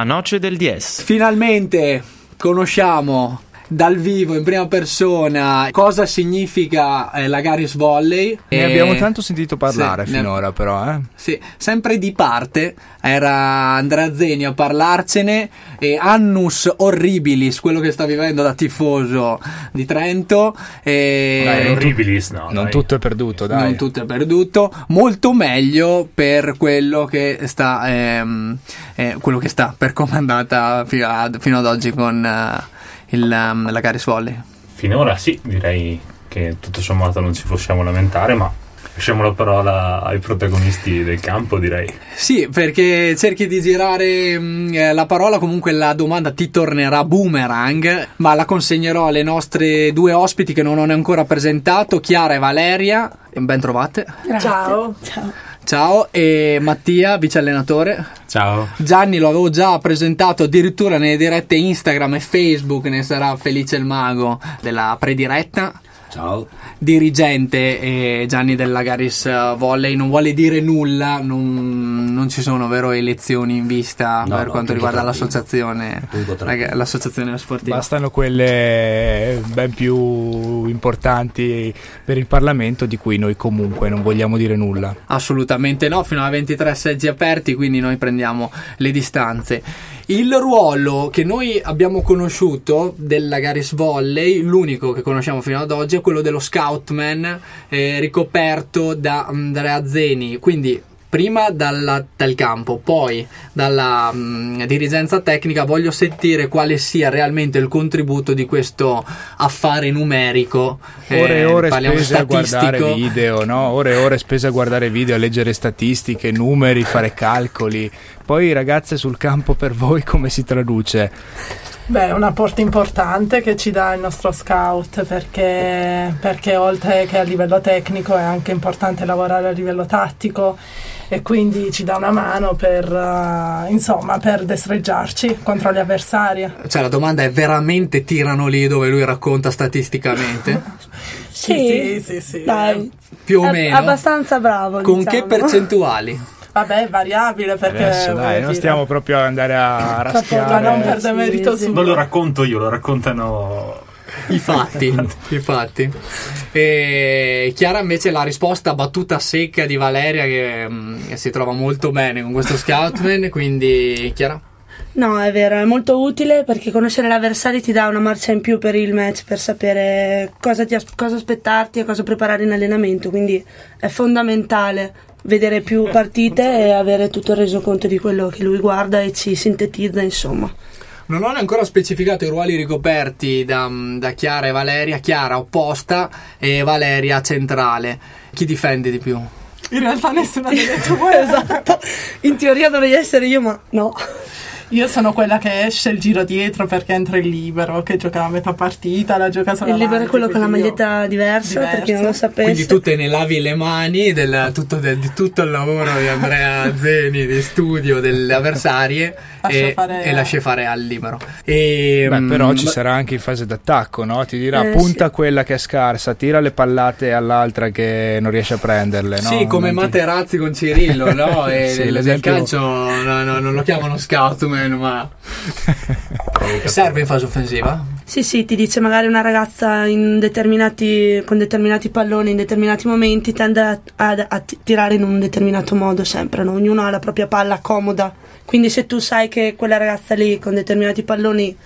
La Noche del 10. Finalmente conosciamo dal vivo, in prima persona, cosa significa Lagaris Volley. Ne abbiamo tanto sentito parlare finora però. Sì, sempre di parte era Andrea Zeni a parlarcene, e annus horribilis, quello che sta vivendo da tifoso di Trento. Dai, horribilis, no, non dai. Tutto è perduto, dai. Non tutto è perduto, molto meglio per quello che sta per comandata fino ad oggi con Lagaris Volley. Finora sì, direi che tutto sommato non ci possiamo lamentare, ma lasciamo la parola ai protagonisti del campo, direi. Sì, perché cerchi di girare la parola, comunque la domanda ti tornerà boomerang, ma la consegnerò alle nostre due ospiti che non ho ancora presentato, Chiara e Valeria. Ben trovate. Grazie. Ciao, e Mattia, vice allenatore. Ciao. Gianni lo avevo già presentato addirittura nelle dirette Instagram e Facebook, ne sarà felice il mago della prediretta. Ciao. Dirigente Gianni del Lagaris Volley, non vuole dire nulla, non ci sono, vero, elezioni in vista quanto riguarda l'associazione sportiva. Bastano quelle ben più importanti per il Parlamento, di cui noi comunque non vogliamo dire nulla. Assolutamente no, fino a 23 seggi aperti, quindi noi prendiamo le distanze. Il ruolo che noi abbiamo conosciuto del Lagaris Volley, l'unico che conosciamo fino ad oggi, è quello dello scoutman ricoperto da Andrea Zeni, quindi prima dal campo, poi dalla dirigenza tecnica. Voglio sentire quale sia realmente il contributo di questo affare numerico, ore e ore spese a guardare video, ore e ore spese a guardare video, a leggere statistiche, numeri, fare calcoli. Poi, ragazze, sul campo per voi come si traduce? Beh, è un apporto importante che ci dà il nostro scout, perché oltre che a livello tecnico è anche importante lavorare a livello tattico, e quindi ci dà una mano per destreggiarci contro gli avversari. Cioè, la domanda è: veramente tirano lì dove lui racconta statisticamente? Sì. Dai. Più o meno. Abbastanza bravo. Con che percentuali? Vabbè, variabile, perché adesso, non stiamo proprio ad andare a raschiare, non perde merito su. Non lo racconto io, lo raccontano i fatti. E Chiara invece la risposta battuta secca di Valeria, che si trova molto bene con questo scoutman. Quindi, Chiara? No, è vero, è molto utile, perché conoscere l'avversario ti dà una marcia in più per il match, per sapere cosa aspettarti e cosa preparare in allenamento, quindi è fondamentale vedere più partite e avere tutto il resoconto di quello che lui guarda e ci sintetizza, insomma. Non ho ancora specificato i ruoli ricoperti da Chiara e Valeria. Chiara opposta e Valeria centrale. Chi difende di più? In realtà nessuna delle due. Esatto, in teoria dovrei essere io, ma no. Io sono quella che esce il giro dietro, perché entra il libero, che gioca a metà partita, la gioca solo. Il libero è quello con la maglietta diversa, perché non lo sapesse. Quindi tu te ne lavi le mani di tutto il lavoro di Andrea Zeni, di studio delle avversarie, e lasci fare al libero. Però ci sarà anche in fase d'attacco, no? Ti dirà: punta quella che è scarsa, tira le pallate all'altra che non riesce a prenderle, no? Sì, come Materazzi con Cirillo, no? Nel calcio non lo chiamano scout, ma serve in fase offensiva? Sì, ti dice magari una ragazza con determinati palloni in determinati momenti tende a tirare in un determinato modo sempre, no? Ognuno ha la propria palla comoda, quindi se tu sai che quella ragazza lì con determinati palloni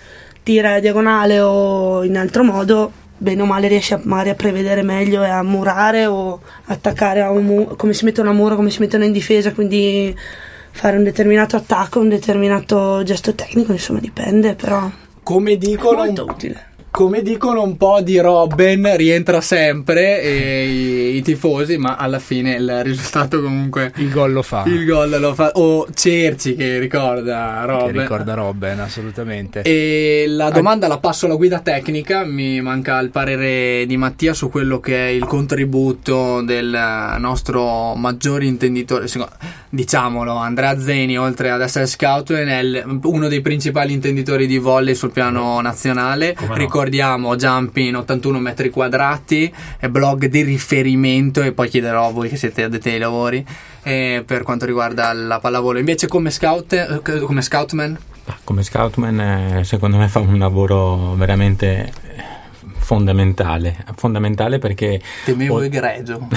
tira a diagonale o in altro modo, bene o male riesci magari a prevedere meglio e a murare o attaccare a un muro, come si mettono a muro, come si mettono in difesa, quindi fare un determinato attacco, un determinato gesto tecnico, insomma, dipende, però molto utile. Come dicono un po' di Robben, rientra sempre i tifosi, ma alla fine il risultato comunque il gol lo fa. O Cerci, che ricorda Robben. Assolutamente. E la domanda la passo alla guida tecnica, mi manca il parere di Mattia su quello che è il contributo del nostro maggiore intenditore. Diciamolo, Andrea Zeni, oltre ad essere scout, è uno dei principali intenditori di volley sul piano nazionale. Ricordiamo Jumping 81 metri quadrati, è blog di riferimento, e poi chiederò a voi che siete addetti ai lavori per quanto riguarda la pallavolo. Invece come scoutman? Come scoutman secondo me fa un lavoro veramente fondamentale perché temevo egregio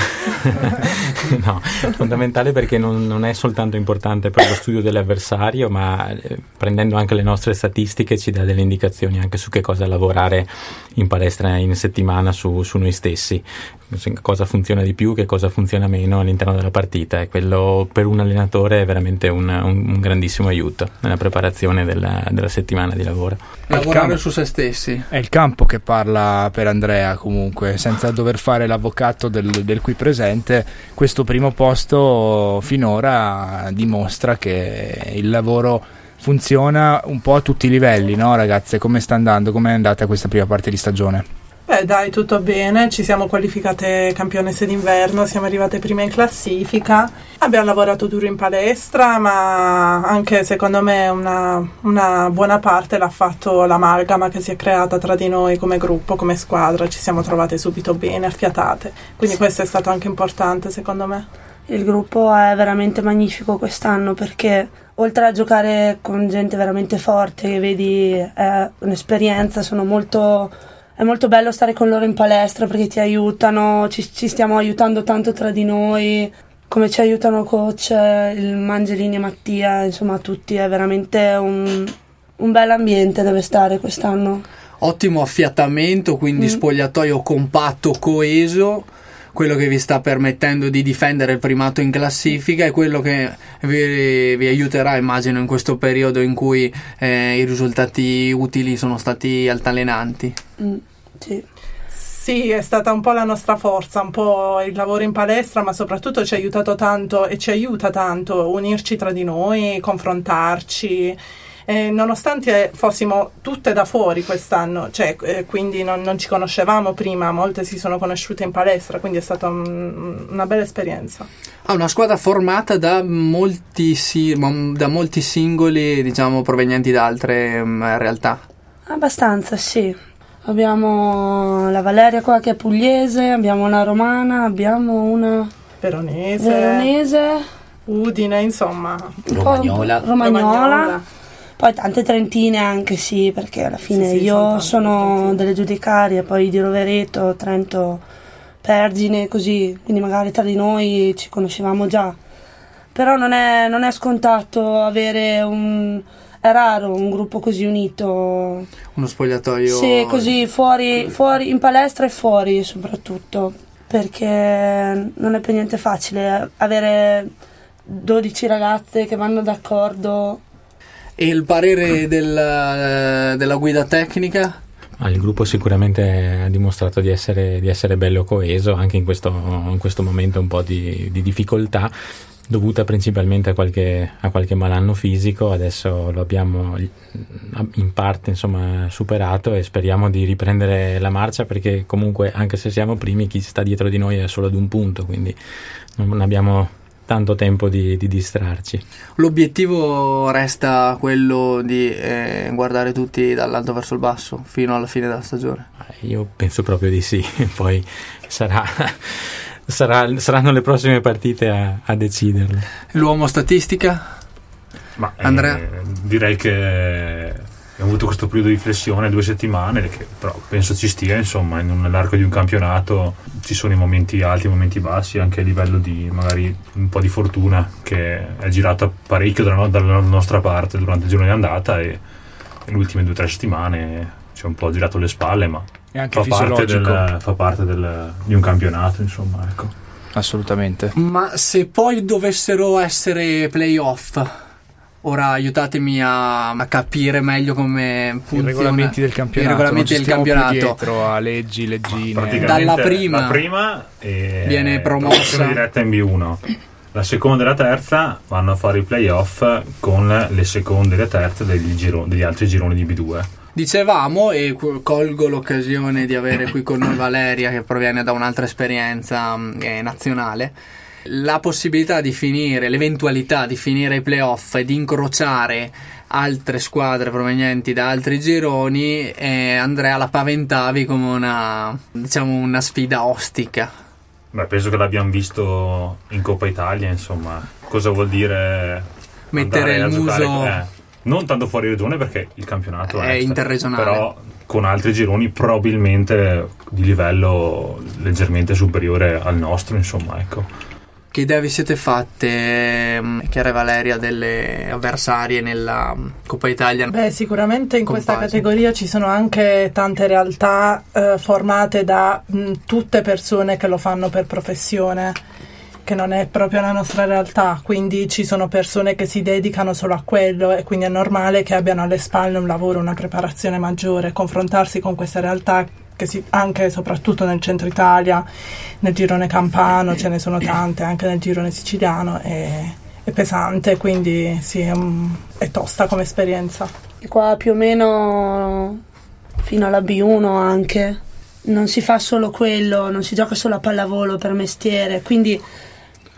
no, fondamentale perché non è soltanto importante per lo studio dell'avversario, ma prendendo anche le nostre statistiche ci dà delle indicazioni anche su che cosa lavorare in palestra in settimana su noi stessi, cosa funziona di più, che cosa funziona meno all'interno della partita, e quello per un allenatore è veramente un grandissimo aiuto nella preparazione della settimana di lavoro. Lavorare su se stessi è il campo che parla per Andrea, comunque, senza dover fare l'avvocato del qui presente. Questo primo posto finora dimostra che il lavoro funziona un po' a tutti i livelli, no ragazze? Come sta andando? Com'è andata questa prima parte di stagione? Beh dai, tutto bene, ci siamo qualificate campionesse d'inverno, siamo arrivate prime in classifica, abbiamo lavorato duro in palestra, ma anche secondo me una buona parte l'ha fatto l'amalgama che si è creata tra di noi come gruppo, come squadra, ci siamo trovate subito bene, affiatate, quindi sì. Questo è stato anche importante secondo me. Il gruppo è veramente magnifico quest'anno perché oltre a giocare con gente veramente forte, che vedi è un'esperienza, è molto bello stare con loro in palestra perché ti aiutano, ci stiamo aiutando tanto tra di noi, come ci aiutano coach, il Angelini e Mattia, insomma tutti, è veramente un bel ambiente dove stare quest'anno. Ottimo affiatamento, quindi spogliatoio compatto, coeso, quello che vi sta permettendo di difendere il primato in classifica e quello che vi aiuterà, immagino, in questo periodo in cui i risultati utili sono stati altalenanti. Sì. Sì, è stata un po' la nostra forza, un po' il lavoro in palestra, ma soprattutto ci ha aiutato tanto e ci aiuta tanto unirci tra di noi, confrontarci. Nonostante fossimo tutte da fuori quest'anno, quindi non ci conoscevamo prima, molte si sono conosciute in palestra, quindi è stata una bella esperienza. Una squadra formata da molti singoli, diciamo, provenienti da altre realtà? Abbastanza, sì. Abbiamo la Valeria qua che è pugliese, abbiamo una romana, abbiamo una veronese, Udine, insomma, romagnola. Poi tante trentine anche, sì, perché alla fine sì, io sono delle Giudicarie, poi di Rovereto, Trento, Pergine, così, quindi magari tra di noi ci conoscevamo già. Però non è scontato avere è raro un gruppo così unito. Uno spogliatoio. Sì, così, fuori in palestra e fuori soprattutto, perché non è per niente facile avere 12 ragazze che vanno d'accordo. E il parere della guida tecnica? Il gruppo sicuramente ha dimostrato di essere bello coeso anche in questo momento un po' di difficoltà dovuta principalmente a qualche malanno fisico. Adesso lo abbiamo in parte, insomma, superato e speriamo di riprendere la marcia, perché comunque anche se siamo primi chi sta dietro di noi è solo ad un punto, quindi non abbiamo tanto tempo di distrarci. L'obiettivo resta quello di guardare tutti dall'alto verso il basso fino alla fine della stagione? Io penso proprio di sì, poi saranno le prossime partite a deciderlo. L'uomo statistica? Andrea? Direi che abbiamo avuto questo periodo di flessione, 2 settimane, che però penso ci stia, insomma, nell'arco di un campionato ci sono i momenti alti, i momenti bassi, anche a livello di magari un po' di fortuna che è girata parecchio dalla nostra parte durante il giorno di andata, e le ultime 2 o 3 settimane ci è un po' girato le spalle, ma è anche fa parte di un campionato, insomma, ecco. Assolutamente. Ma se poi dovessero essere play-off, ora aiutatemi a capire meglio come funziona i regolamenti del campionato. Dietro a leggi, leggine. Dalla prima, viene promossa diretta in B1. La seconda e la terza vanno a fare i playoff con le seconde e le terze degli altri gironi di B2. Dicevamo, e colgo l'occasione di avere qui con noi Valeria, che proviene da un'altra esperienza nazionale, la possibilità di finire, l'eventualità di finire i playoff e di incrociare altre squadre provenienti da altri gironi. Andrea, la paventavi come una sfida ostica. Penso che l'abbiamo visto in Coppa Italia, insomma, cosa vuol dire mettere il muso non tanto fuori regione perché il campionato è interregionale, però con altri gironi probabilmente di livello leggermente superiore al nostro, insomma, ecco. Che idea vi siete fatte, Chiara e Valeria, delle avversarie nella Coppa Italia? Beh, sicuramente in questa categoria ci sono anche tante realtà formate da tutte persone che lo fanno per professione, che non è proprio la nostra realtà, quindi ci sono persone che si dedicano solo a quello e quindi è normale che abbiano alle spalle un lavoro, una preparazione maggiore. Confrontarsi con questa realtà che anche e soprattutto nel centro Italia, nel girone campano ce ne sono tante, anche nel girone siciliano è pesante, quindi sì, è tosta come esperienza. E qua più o meno fino alla B1 anche, non si fa solo quello, non si gioca solo a pallavolo per mestiere, quindi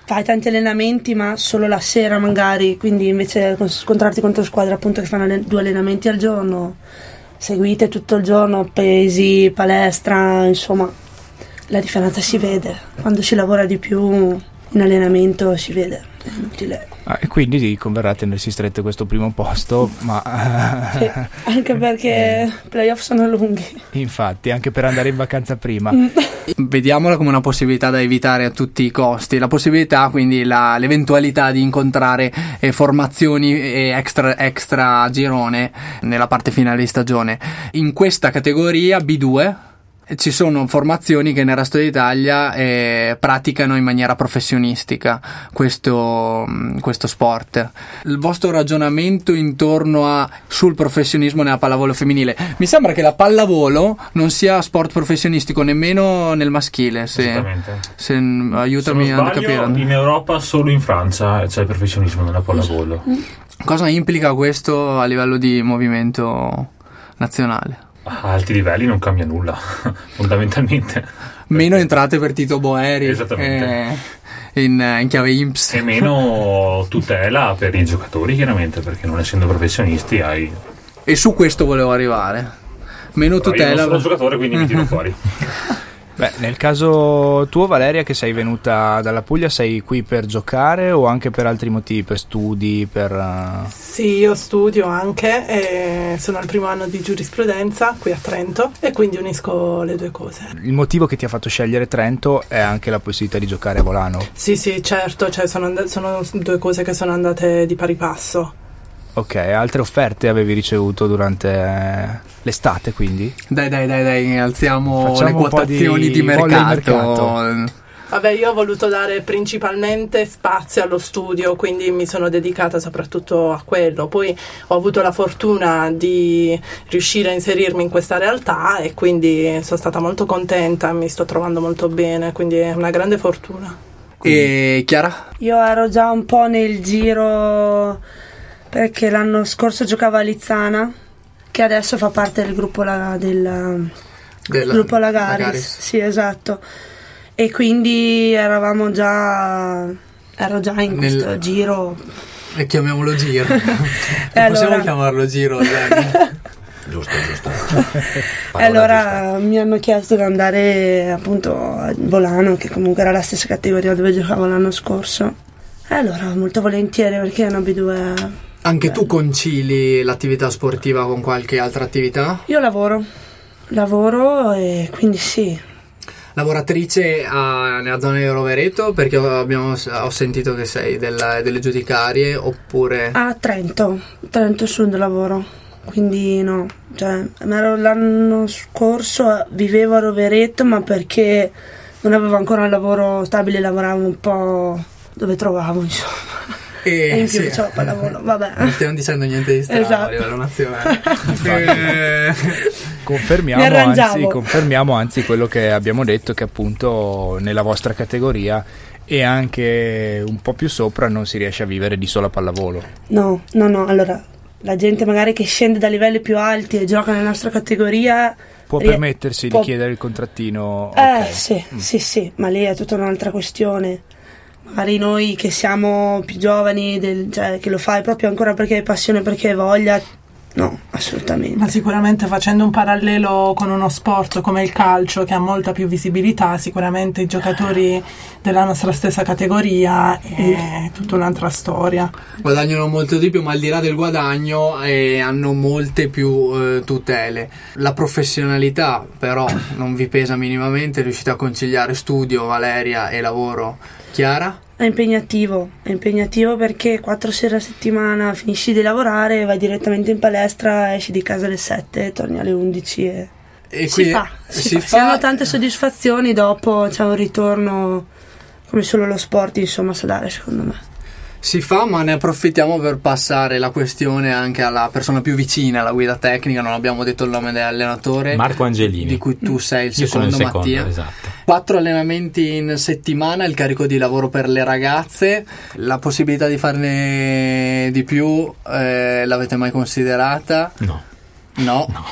fai tanti allenamenti ma solo la sera magari, quindi invece scontrarti contro squadre appunto che fanno 2 allenamenti al giorno, seguite tutto il giorno, pesi, palestra, insomma la differenza si vede, quando si lavora di più in allenamento si vede, è inutile. E quindi converrate nel si stretto questo primo posto, ma sì, anche perché i playoff sono lunghi, infatti, anche per andare in vacanza prima. Vediamola come una possibilità da evitare a tutti i costi, la possibilità, quindi l'eventualità di incontrare formazioni extra girone nella parte finale di stagione. In questa categoria B2 ci sono formazioni che nel resto d'Italia praticano in maniera professionistica questo sport. Il vostro ragionamento intorno sul professionismo nella pallavolo femminile, mi sembra che la pallavolo non sia sport professionistico nemmeno nel maschile, se aiutami se non sbaglio, a capire. In Europa solo in Francia c'è il professionismo nella pallavolo. Cosa implica questo a livello di movimento nazionale? A alti livelli non cambia nulla fondamentalmente, meno entrate per Tito Boeri, esattamente, in chiave INPS, e meno tutela per i giocatori chiaramente, perché non essendo professionisti hai, e su questo volevo arrivare, meno però tutela, io non sono giocatore quindi mi tiro fuori. Beh, nel caso tuo, Valeria, che sei venuta dalla Puglia, sei qui per giocare o anche per altri motivi, per studi, per... Sì, io studio anche, sono al primo anno di giurisprudenza qui a Trento e quindi unisco le due cose. Il motivo che ti ha fatto scegliere Trento è anche la possibilità di giocare a Volano? Sì, sì, certo, cioè sono due cose che sono andate di pari passo. Ok, altre offerte avevi ricevuto durante l'estate quindi? Dai, alziamo, facciamo le quotazioni di mercato. Vabbè, io ho voluto dare principalmente spazio allo studio, quindi mi sono dedicata soprattutto a quello. Poi ho avuto la fortuna di riuscire a inserirmi in questa realtà e quindi sono stata molto contenta, mi sto trovando molto bene, quindi è una grande fortuna. E Chiara? Io ero già un po' nel giro, perché l'anno scorso giocavo a Lizzana, che adesso fa parte del gruppo gruppo Lagaris. Sì, esatto. E quindi ero già in questo giro. E chiamiamolo giro. Possiamo chiamarlo giro. Giusto. E allora mi hanno chiesto di andare appunto a Volano, che comunque era la stessa categoria dove giocavo l'anno scorso. E allora molto volentieri, perché è una B2. Anche bello. Tu concili l'attività sportiva con qualche altra attività? Io lavoro e quindi sì. Lavoratrice nella zona di Rovereto, perché ho sentito che sei delle giudicarie, oppure... A Trento Sud lavoro, quindi no. Cioè, l'anno scorso vivevo a Rovereto, ma perché non avevo ancora un lavoro stabile, lavoravo un po' dove trovavo, insomma. E in più facevo pallavolo, vabbè. Non stiamo dicendo niente di strano, esatto. A livello nazionale. Confermiamo anzi quello che abbiamo detto, che appunto nella vostra categoria e anche un po' più sopra non si riesce a vivere di sola pallavolo. No, allora la gente magari che scende da livelli più alti e gioca nella nostra categoria può permettersi di chiedere il contrattino. Okay. Sì, ma lì è tutta un'altra questione. Magari noi che siamo più giovani, cioè che lo fai proprio ancora perché hai passione, perché hai voglia, No, assolutamente. Ma sicuramente facendo un parallelo con uno sport come il calcio, che ha molta più visibilità, sicuramente i giocatori della nostra stessa categoria è tutta un'altra storia. Guadagnano molto di più, ma al di là del guadagno hanno molte più tutele. La professionalità però non vi pesa minimamente? Riuscite a conciliare studio, Valeria, e lavoro? Chiara? È impegnativo perché 4 sere a settimana finisci di lavorare, vai direttamente in palestra, esci di casa alle 7, torni alle 11 e si fa. Si hanno tante soddisfazioni, dopo c'è un ritorno come solo lo sport insomma sa dare, secondo me. Si fa, ma ne approfittiamo per passare la questione anche alla persona più vicina, alla guida tecnica. Non abbiamo detto il nome dell'allenatore, Marco Angelini, di cui tu sei il secondo. Io sono il Mattia. Secondo, esatto. 4 allenamenti in settimana, il carico di lavoro per le ragazze, la possibilità di farne di più l'avete mai considerata? No.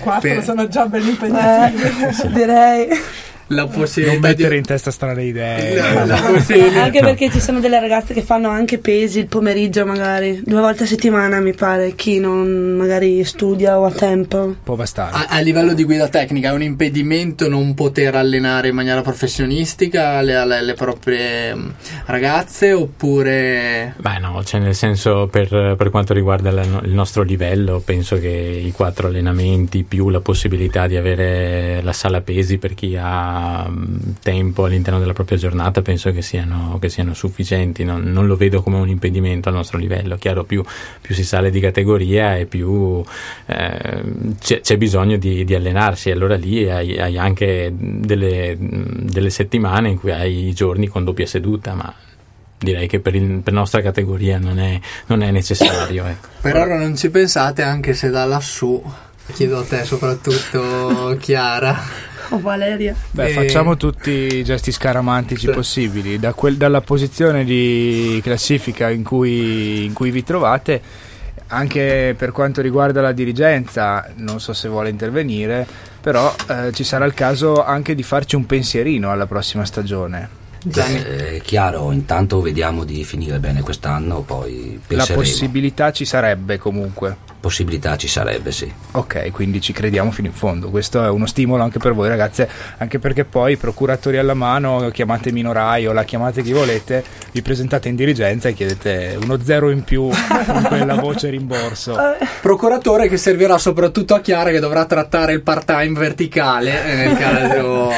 4 sono già belli impegnativi, sì. Direi la possibilità non mettere in testa strane idee, anche perché ci sono delle ragazze che fanno anche pesi il pomeriggio, magari 2 volte a settimana mi pare. Chi non magari studia o ha tempo può bastare. A livello di guida tecnica è un impedimento non poter allenare in maniera professionistica le proprie ragazze, oppure? Beh no, cioè nel senso per quanto riguarda il nostro livello penso che i 4 allenamenti più la possibilità di avere la sala pesi per chi ha tempo all'interno della propria giornata penso che siano sufficienti. Non lo vedo come un impedimento al nostro livello. Chiaro, più si sale di categoria e più c'è bisogno di allenarsi, allora lì hai anche delle settimane in cui hai i giorni con doppia seduta, ma direi che per nostra categoria non è necessario, ecco. Per ora non ci pensate, anche se da lassù chiedo a te soprattutto Chiara o Valeria. Beh, facciamo tutti i gesti scaramantici possibili. Dalla posizione di classifica in cui vi trovate, anche per quanto riguarda la dirigenza, non so se vuole intervenire, però ci sarà il caso anche di farci un pensierino alla prossima stagione. Beh, è chiaro, intanto vediamo di finire bene quest'anno, poi penseremo. La possibilità ci sarebbe comunque. Possibilità ci sarebbe, sì. Ok, quindi ci crediamo fino in fondo. Questo è uno stimolo anche per voi ragazze, anche perché poi procuratori alla mano, chiamate Minorai o la chiamate chi volete, vi presentate in dirigenza e chiedete 1-0 in più con quella voce rimborso. Procuratore che servirà soprattutto a Chiara, che dovrà trattare il part-time verticale nel caso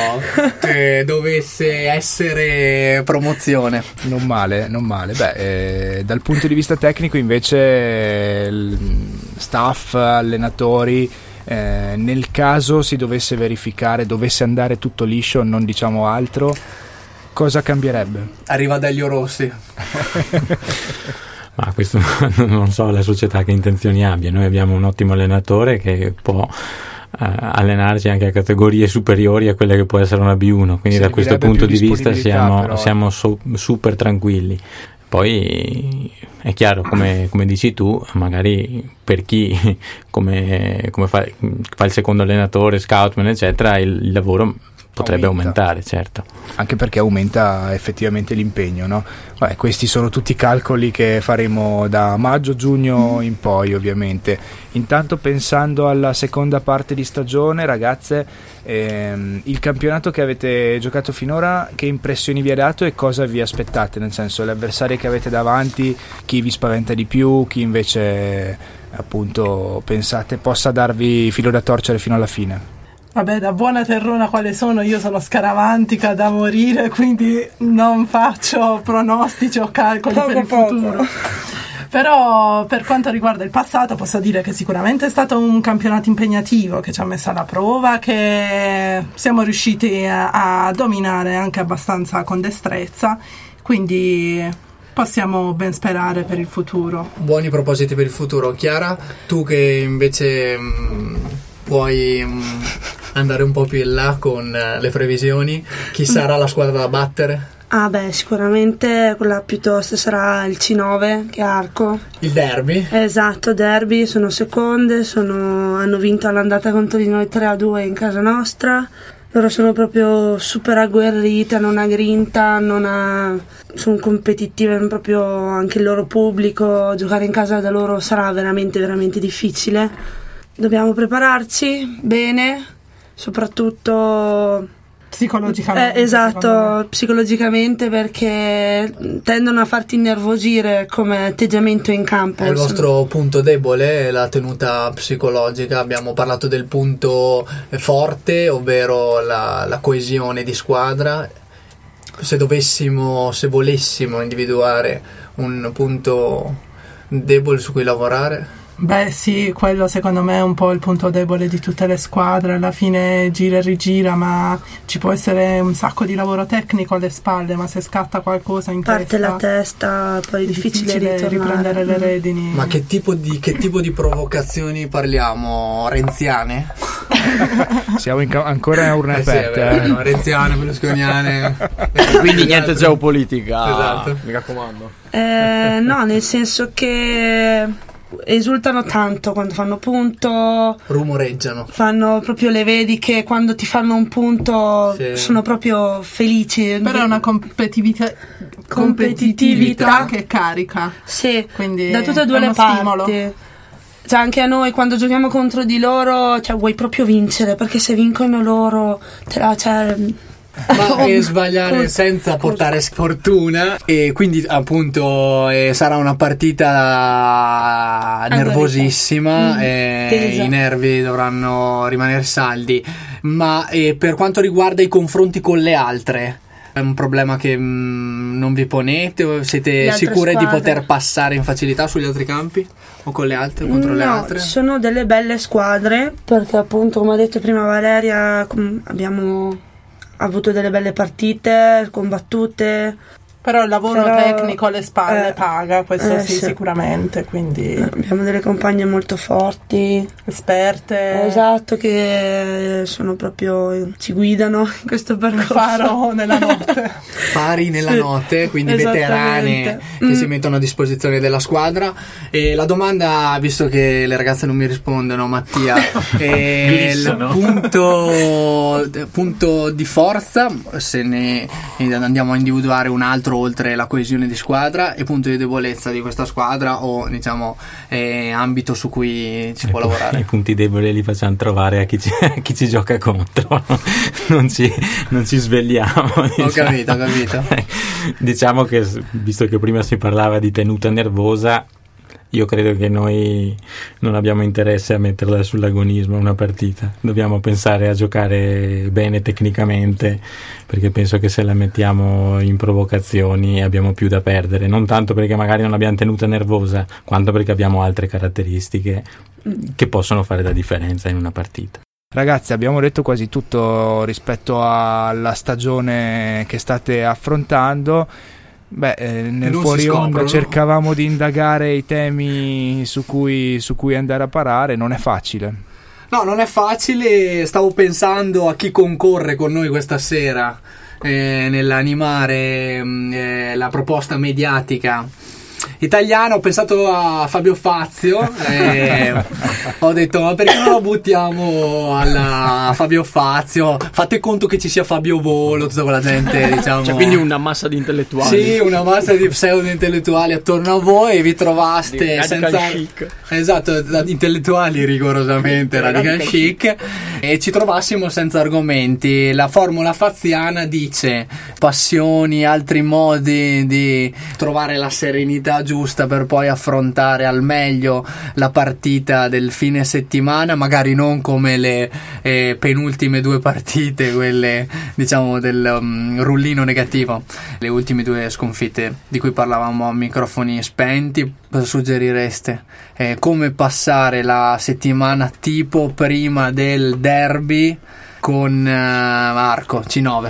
dovesse essere promozione. Non male. Beh, dal punto di vista tecnico invece staff, allenatori, nel caso si dovesse verificare, dovesse andare tutto liscio, non diciamo altro, cosa cambierebbe? Arriva Dario Rossi. Ma questo non so la società che intenzioni abbia. Noi abbiamo un ottimo allenatore che può allenarci anche a categorie superiori a quelle che può essere una B1, quindi da questo punto di vista siamo super tranquilli. Poi è chiaro, come dici tu, magari per chi come fa il secondo allenatore, scoutman eccetera, il lavoro potrebbe aumentare, certo. Anche perché aumenta effettivamente l'impegno, no? Vabbè, questi sono tutti i calcoli che faremo da maggio-giugno in poi, ovviamente. Intanto, pensando alla seconda parte di stagione, ragazze, il campionato che avete giocato finora, che impressioni vi ha dato e cosa vi aspettate? Nel senso, le avversarie che avete davanti, chi vi spaventa di più, chi invece appunto pensate possa darvi filo da torcere fino alla fine? Vabbè, da buona terrona quale sono, io sono scaramantica da morire, quindi non faccio pronostici o calcoli per il futuro. Però per quanto riguarda il passato posso dire che sicuramente è stato un campionato impegnativo, che ci ha messo alla prova, che siamo riusciti a dominare anche abbastanza con destrezza, quindi possiamo ben sperare per il futuro. Buoni propositi per il futuro. Chiara, tu che invece puoi andare un po' più in là con le previsioni, chi sarà la squadra da battere? Ah beh, sicuramente quella piuttosto sarà il C9, che è Arco. Il derby? Esatto, derby, sono seconde, hanno vinto all'andata con Torino 3-2 in casa nostra. loro sono proprio super agguerrite, hanno una grinta, sono competitive, hanno proprio anche il loro pubblico, giocare in casa da loro sarà veramente veramente difficile. Dobbiamo prepararci bene, soprattutto psicologicamente. Esatto, psicologicamente, perché tendono a farti innervosire come atteggiamento in campo. È il vostro punto debole, la tenuta psicologica. Abbiamo parlato del punto forte, ovvero la coesione di squadra. Se volessimo individuare un punto debole su cui lavorare... Beh sì, quello secondo me è un po' il punto debole di tutte le squadre, alla fine gira e rigira, ma ci può essere un sacco di lavoro tecnico alle spalle, ma se scatta qualcosa in parte testa, parte la testa, poi è difficile riprendere le redini. Ma che tipo di provocazioni parliamo? Renziane? Siamo ancora a urne aperte, sì, renziane, berlusconiane, quindi niente geopolitica. Esatto, mi raccomando. No, nel senso che esultano tanto quando fanno punto, rumoreggiano, fanno proprio, le vedi che quando ti fanno un punto sì, sono proprio felici. Però è una competitività che carica, sì, quindi da tutte e due le parti. Cioè anche a noi quando giochiamo contro di loro, cioè vuoi proprio vincere, perché se vincono loro ma sbagliare senza portare sfortuna, e quindi appunto sarà una partita nervosissima, i nervi dovranno rimanere saldi. Ma per quanto riguarda i confronti con le altre, è un problema che non vi ponete? Siete sicure di poter passare in facilità sugli altri campi o con le altre, contro le altre? Ci sono delle belle squadre, perché appunto come ha detto prima Valeria abbiamo avuto delle belle partite combattute, però il lavoro tecnico alle spalle paga, questo sì, sicuramente. Quindi abbiamo delle compagne molto forti, esperte, esatto, che sono proprio, ci guidano in questo percorso, fari nella notte, quindi veterane che si mettono a disposizione della squadra. E la domanda, visto che le ragazze non mi rispondono, Mattia, è il punto di forza, se ne andiamo a individuare un altro oltre la coesione di squadra, e punto di debolezza di questa squadra, o diciamo ambito su cui si può lavorare. I punti deboli li facciamo trovare a chi ci gioca contro, non ci svegliamo, diciamo. Ho capito. Diciamo che, visto che prima si parlava di tenuta nervosa, io credo che noi non abbiamo interesse a metterla sull'agonismo una partita. Dobbiamo pensare a giocare bene tecnicamente, perché penso che se la mettiamo in provocazioni abbiamo più da perdere, non tanto perché magari non l'abbiamo tenuta nervosa, quanto perché abbiamo altre caratteristiche che possono fare la differenza in una partita. Ragazzi, abbiamo detto quasi tutto rispetto alla stagione che state affrontando. Nel fuori onda cercavamo di indagare i temi su cui andare a parare. Non è facile. No, non è facile. Stavo pensando a chi concorre con noi questa sera nell'animare la proposta mediatica italiana. Ho pensato a Fabio Fazio ho detto, ma perché non lo buttiamo alla Fabio Fazio? Fate conto che ci sia Fabio Volo, tutta quella gente, diciamo, cioè, quindi una massa di intellettuali, sì, una massa di pseudo intellettuali attorno a voi, e vi trovaste senza chic. Esatto, intellettuali rigorosamente radical chic, e ci trovassimo senza argomenti. La formula faziana dice passioni, altri modi di trovare la serenità giusta per poi affrontare al meglio la partita del fine settimana, magari non come le penultime due partite, quelle diciamo del rullino negativo, le ultime due sconfitte di cui parlavamo a microfoni spenti. Cosa suggerireste? Come passare la settimana tipo prima del derby con Arco C9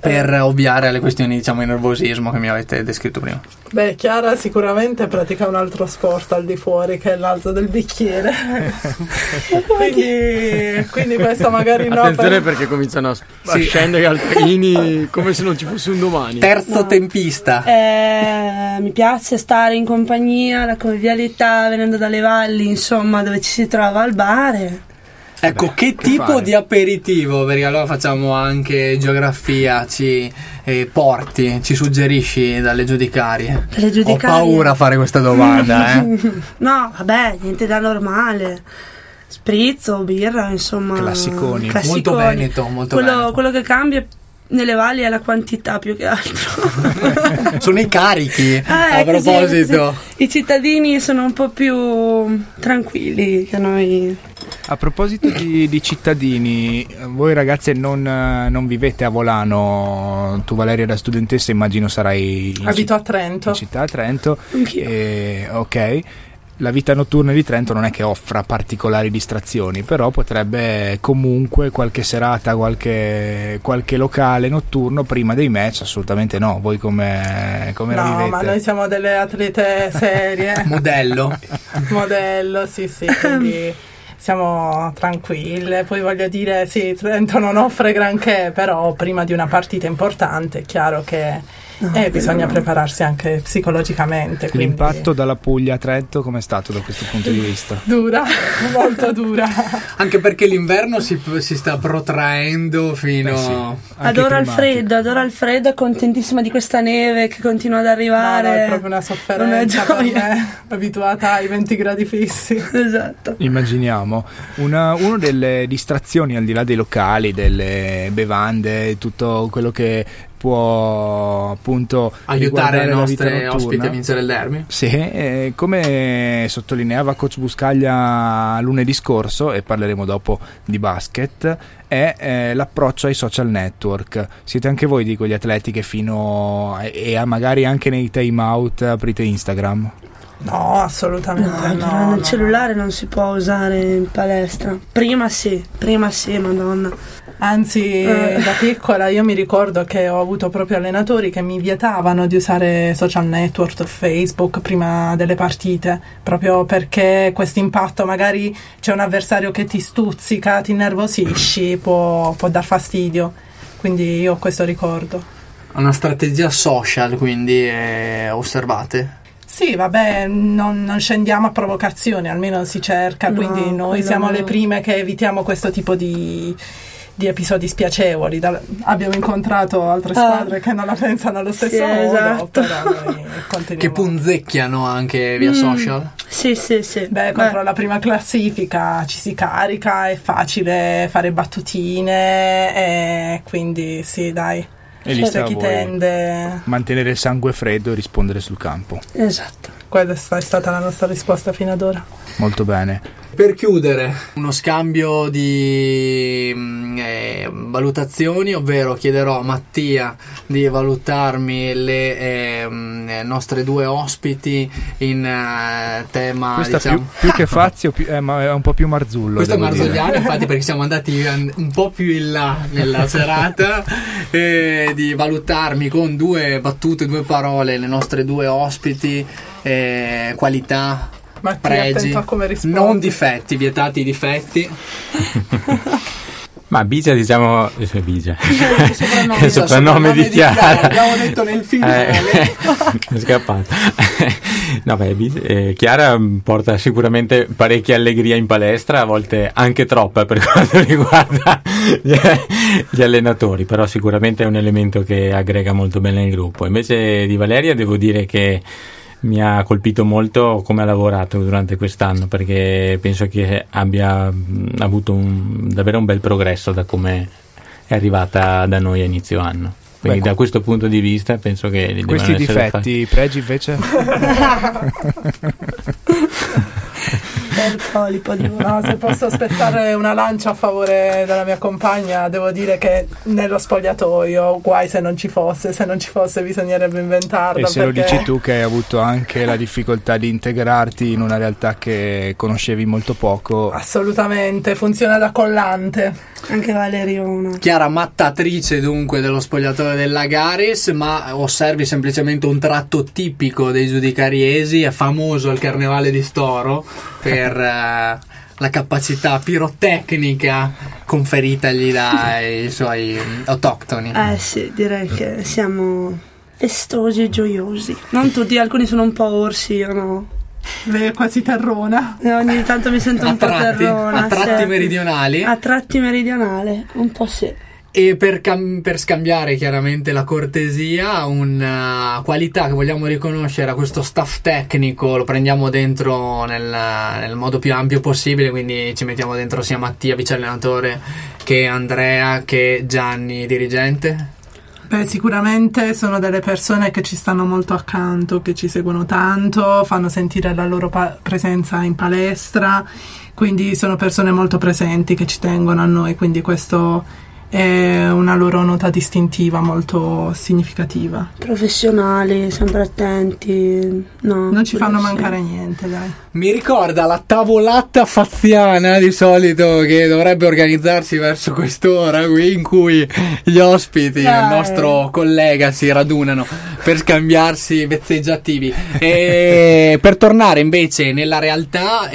per ovviare alle questioni, diciamo, di nervosismo che mi avete descritto prima? Chiara sicuramente pratica un altro sport al di fuori, che è l'alto del bicchiere quindi questa magari no. Attenzione, perché cominciano a scendere alpini come se non ci fosse un domani. Terzo tempista. Mi piace stare in compagnia, la convivialità, venendo dalle valli, insomma, dove ci si trova al bar. Ecco, che tipo fare? Di aperitivo? Perché allora facciamo anche geografia, ci porti, ci suggerisci dalle giudicarie. Le giudicarie. Ho paura a fare questa domanda, eh? No, vabbè, niente da normale. Sprizzo, birra, insomma. Classiconi, molto veneto, molto veneto. Quello che cambia nelle valli è la quantità, più che altro. Sono i carichi, a proposito. Così. I cittadini sono un po' più tranquilli che noi. A proposito di cittadini, voi ragazze non vivete a Volano. Tu, Valeria, da studentessa immagino sarai abito a Trento. In città a Trento. Anch'io. Ok. La vita notturna di Trento non è che offra particolari distrazioni, però potrebbe comunque qualche serata, qualche locale notturno prima dei match, assolutamente no. Voi come la vivete? No, ma noi siamo delle atlete serie. Modello, sì, quindi siamo tranquille. Poi voglio dire, sì, Trento non offre granché, però prima di una partita importante è chiaro che... bisogna prepararsi anche psicologicamente. L'impatto dalla Puglia a Trento com'è stato da questo punto di vista? Dura, molto dura. Anche perché l'inverno si sta protraendo fino Adoro il freddo, contentissima di questa neve che continua ad arrivare. No, è proprio una sofferenza, non è gioia. Abituata ai 20 gradi fissi. Esatto. Immaginiamo una delle distrazioni al di là dei locali, delle bevande, tutto quello che può appunto aiutare le nostre ospiti a vincere il derby. Sì, come sottolineava coach Buscaglia lunedì scorso, e parleremo dopo di basket, è l'approccio ai social network. Siete anche voi di quegli atleti che fino a magari anche nei time out aprite Instagram? No, assolutamente no. Il cellulare non si può usare in palestra. Prima sì, madonna. Anzi, da piccola io mi ricordo che ho avuto proprio allenatori che mi vietavano di usare social network, Facebook, prima delle partite, proprio perché questo impatto, magari c'è un avversario che ti stuzzica, ti innervosisci, può dar fastidio, quindi io ho questo ricordo. Una strategia social, quindi osservate? Sì, vabbè, non scendiamo a provocazione, almeno si cerca, no, quindi noi siamo le prime che evitiamo questo tipo di episodi spiacevoli. Abbiamo incontrato altre squadre che non la pensano allo stesso modo, esatto. Però noi continuiamo. Che punzecchiano anche via social. Sì. Beh, contro la prima classifica ci si carica, è facile fare battutine, e quindi sì, dai. E lì sta chi tende mantenere il sangue freddo e rispondere sul campo. Esatto. Questa è stata la nostra risposta fino ad ora. Molto bene. Per chiudere, uno scambio di valutazioni, ovvero chiederò a Mattia di valutarmi le nostre due ospiti in tema. Questa diciamo più che Fazio è un po' più Marzullo. Questo è Marzulliano, infatti, perché siamo andati un po' più in là nella serata, di valutarmi con due battute, due parole, le nostre due ospiti, qualità, ma pregi, non difetti, vietati i difetti. Ma Bigia, diciamo, il soprannome di Chiara, l'abbiamo detto nel film, è scappato. No, beh, Chiara porta sicuramente parecchia allegria in palestra, a volte anche troppa per quanto riguarda gli allenatori, però sicuramente è un elemento che aggrega molto bene il gruppo. Invece di Valeria devo dire che mi ha colpito molto come ha lavorato durante quest'anno, perché penso che abbia avuto davvero un bel progresso da come è arrivata da noi a inizio anno. Quindi da questo punto di vista penso che... Questi difetti, pregi invece? Bel polipo di uno. Se posso aspettare una lancia a favore della mia compagna, devo dire che nello spogliatoio, guai se non ci fosse, bisognerebbe inventarlo. E se lo dici tu che hai avuto anche la difficoltà di integrarti in una realtà che conoscevi molto poco. Assolutamente, funziona da collante. Anche Valeriano. Chiara, mattatrice dunque dello spogliatoio del Lagaris, ma osservi semplicemente un tratto tipico dei giudicariesi, è famoso al carnevale di Storo per la capacità pirotecnica conferitagli dai suoi autoctoni. Sì, direi che siamo festosi e gioiosi. Non tutti, alcuni sono un po' orsi, io no. quasi terrona. Ogni tanto mi sento un po' terrona. A tratti meridionali. A tratti meridionale, un po' sì. E per scambiare chiaramente la cortesia, una qualità che vogliamo riconoscere a questo staff tecnico, lo prendiamo dentro nel modo più ampio possibile, quindi ci mettiamo dentro sia Mattia, vice allenatore, che Andrea, che Gianni, dirigente. Beh, sicuramente sono delle persone che ci stanno molto accanto, che ci seguono tanto, fanno sentire la loro presenza in palestra, quindi sono persone molto presenti che ci tengono a noi, quindi questo è una loro nota distintiva molto significativa. Professionali, sempre attenti, no, non ci fanno mancare niente, dai. Mi ricorda la tavolata faziana di solito che dovrebbe organizzarsi verso quest'ora qui, in cui gli ospiti e il nostro collega si radunano per scambiarsi vezzeggiativi. E per tornare invece nella realtà,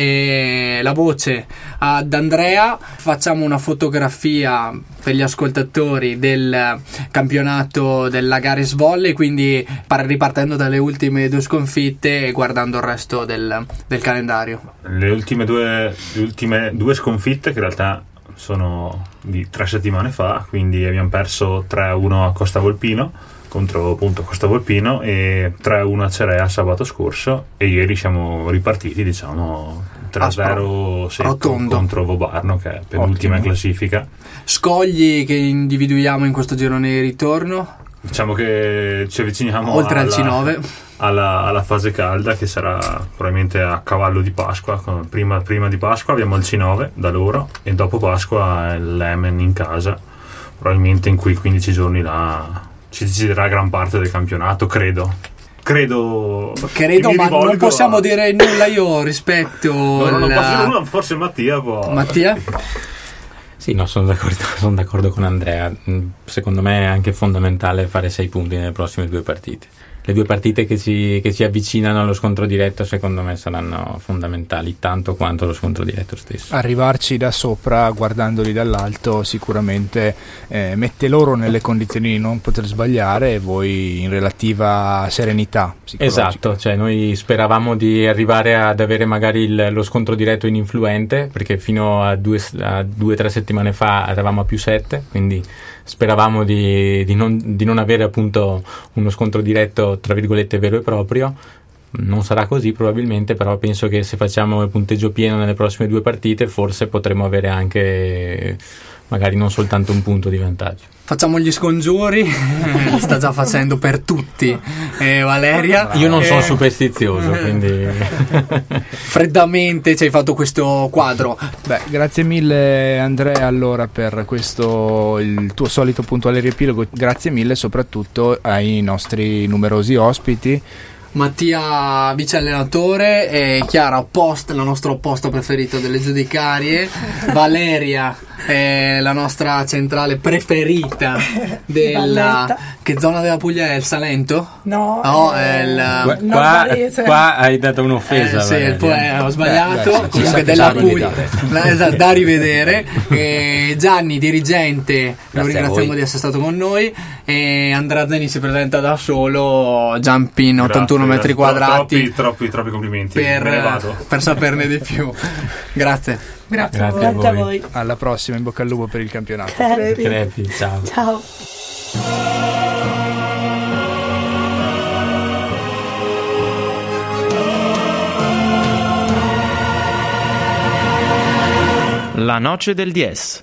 la voce ad Andrea, facciamo una fotografia per gli ascoltatori del campionato del Lagaris Volley, quindi ripartendo dalle ultime due sconfitte e guardando il resto del calendario. Le ultime due sconfitte, che in realtà sono di 3 settimane fa, quindi abbiamo perso 3-1 a Costa Volpino contro appunto Costa Volpino e 3-1 a Cerea sabato scorso, e ieri siamo ripartiti, diciamo, 3-0 secco contro Vobarno, che è penultima in classifica. Scogli che individuiamo in questo girone di ritorno? Diciamo che ci avviciniamo oltre al C9 alla fase calda, che sarà probabilmente a cavallo di Pasqua. Prima di Pasqua abbiamo il C9 da loro, e dopo Pasqua il Lehman in casa, probabilmente in quei 15 giorni là ci deciderà gran parte del campionato, credo, ma non possiamo dire nulla io rispetto non posso dire nulla, forse Mattia? Sì, no, sono d'accordo con Andrea. Secondo me è anche fondamentale fare 6 punti nelle prossime 2 partite. Le 2 partite che si avvicinano allo scontro diretto, secondo me, saranno fondamentali tanto quanto lo scontro diretto stesso. Arrivarci da sopra guardandoli dall'alto sicuramente mette loro nelle condizioni di non poter sbagliare, e voi in relativa serenità psicologica. Esatto, cioè noi speravamo di arrivare ad avere magari lo scontro diretto ininfluente, perché fino a 2-3 settimane fa eravamo a +7, quindi speravamo di non avere appunto uno scontro diretto tra virgolette vero e proprio. Non sarà così probabilmente, però penso che se facciamo il punteggio pieno nelle prossime 2 partite forse potremo avere anche magari non soltanto un punto di vantaggio. Facciamo gli scongiuri, sta già facendo per tutti Valeria. Io non sono superstizioso, quindi freddamente ci hai fatto questo quadro. Beh, grazie mille Andrea allora per questo, il tuo solito puntuale riepilogo. Grazie mille soprattutto ai nostri numerosi ospiti, Mattia vice allenatore, Chiara post, la nostra posta preferita delle giudicarie, Valeria la nostra centrale preferita della che zona della Puglia è, il Salento? No, è il qua hai dato un'offesa, ho sbagliato, comunque della Puglia da rivedere. Gianni dirigente, lo ringraziamo di essere stato con noi, e Andrea Zeni si presenta da solo, Jumping 81 metri quadrati. Troppi complimenti per saperne di più. Grazie a voi. Alla prossima, in bocca al lupo per il campionato. Crepi. Ciao. La Noche del 10.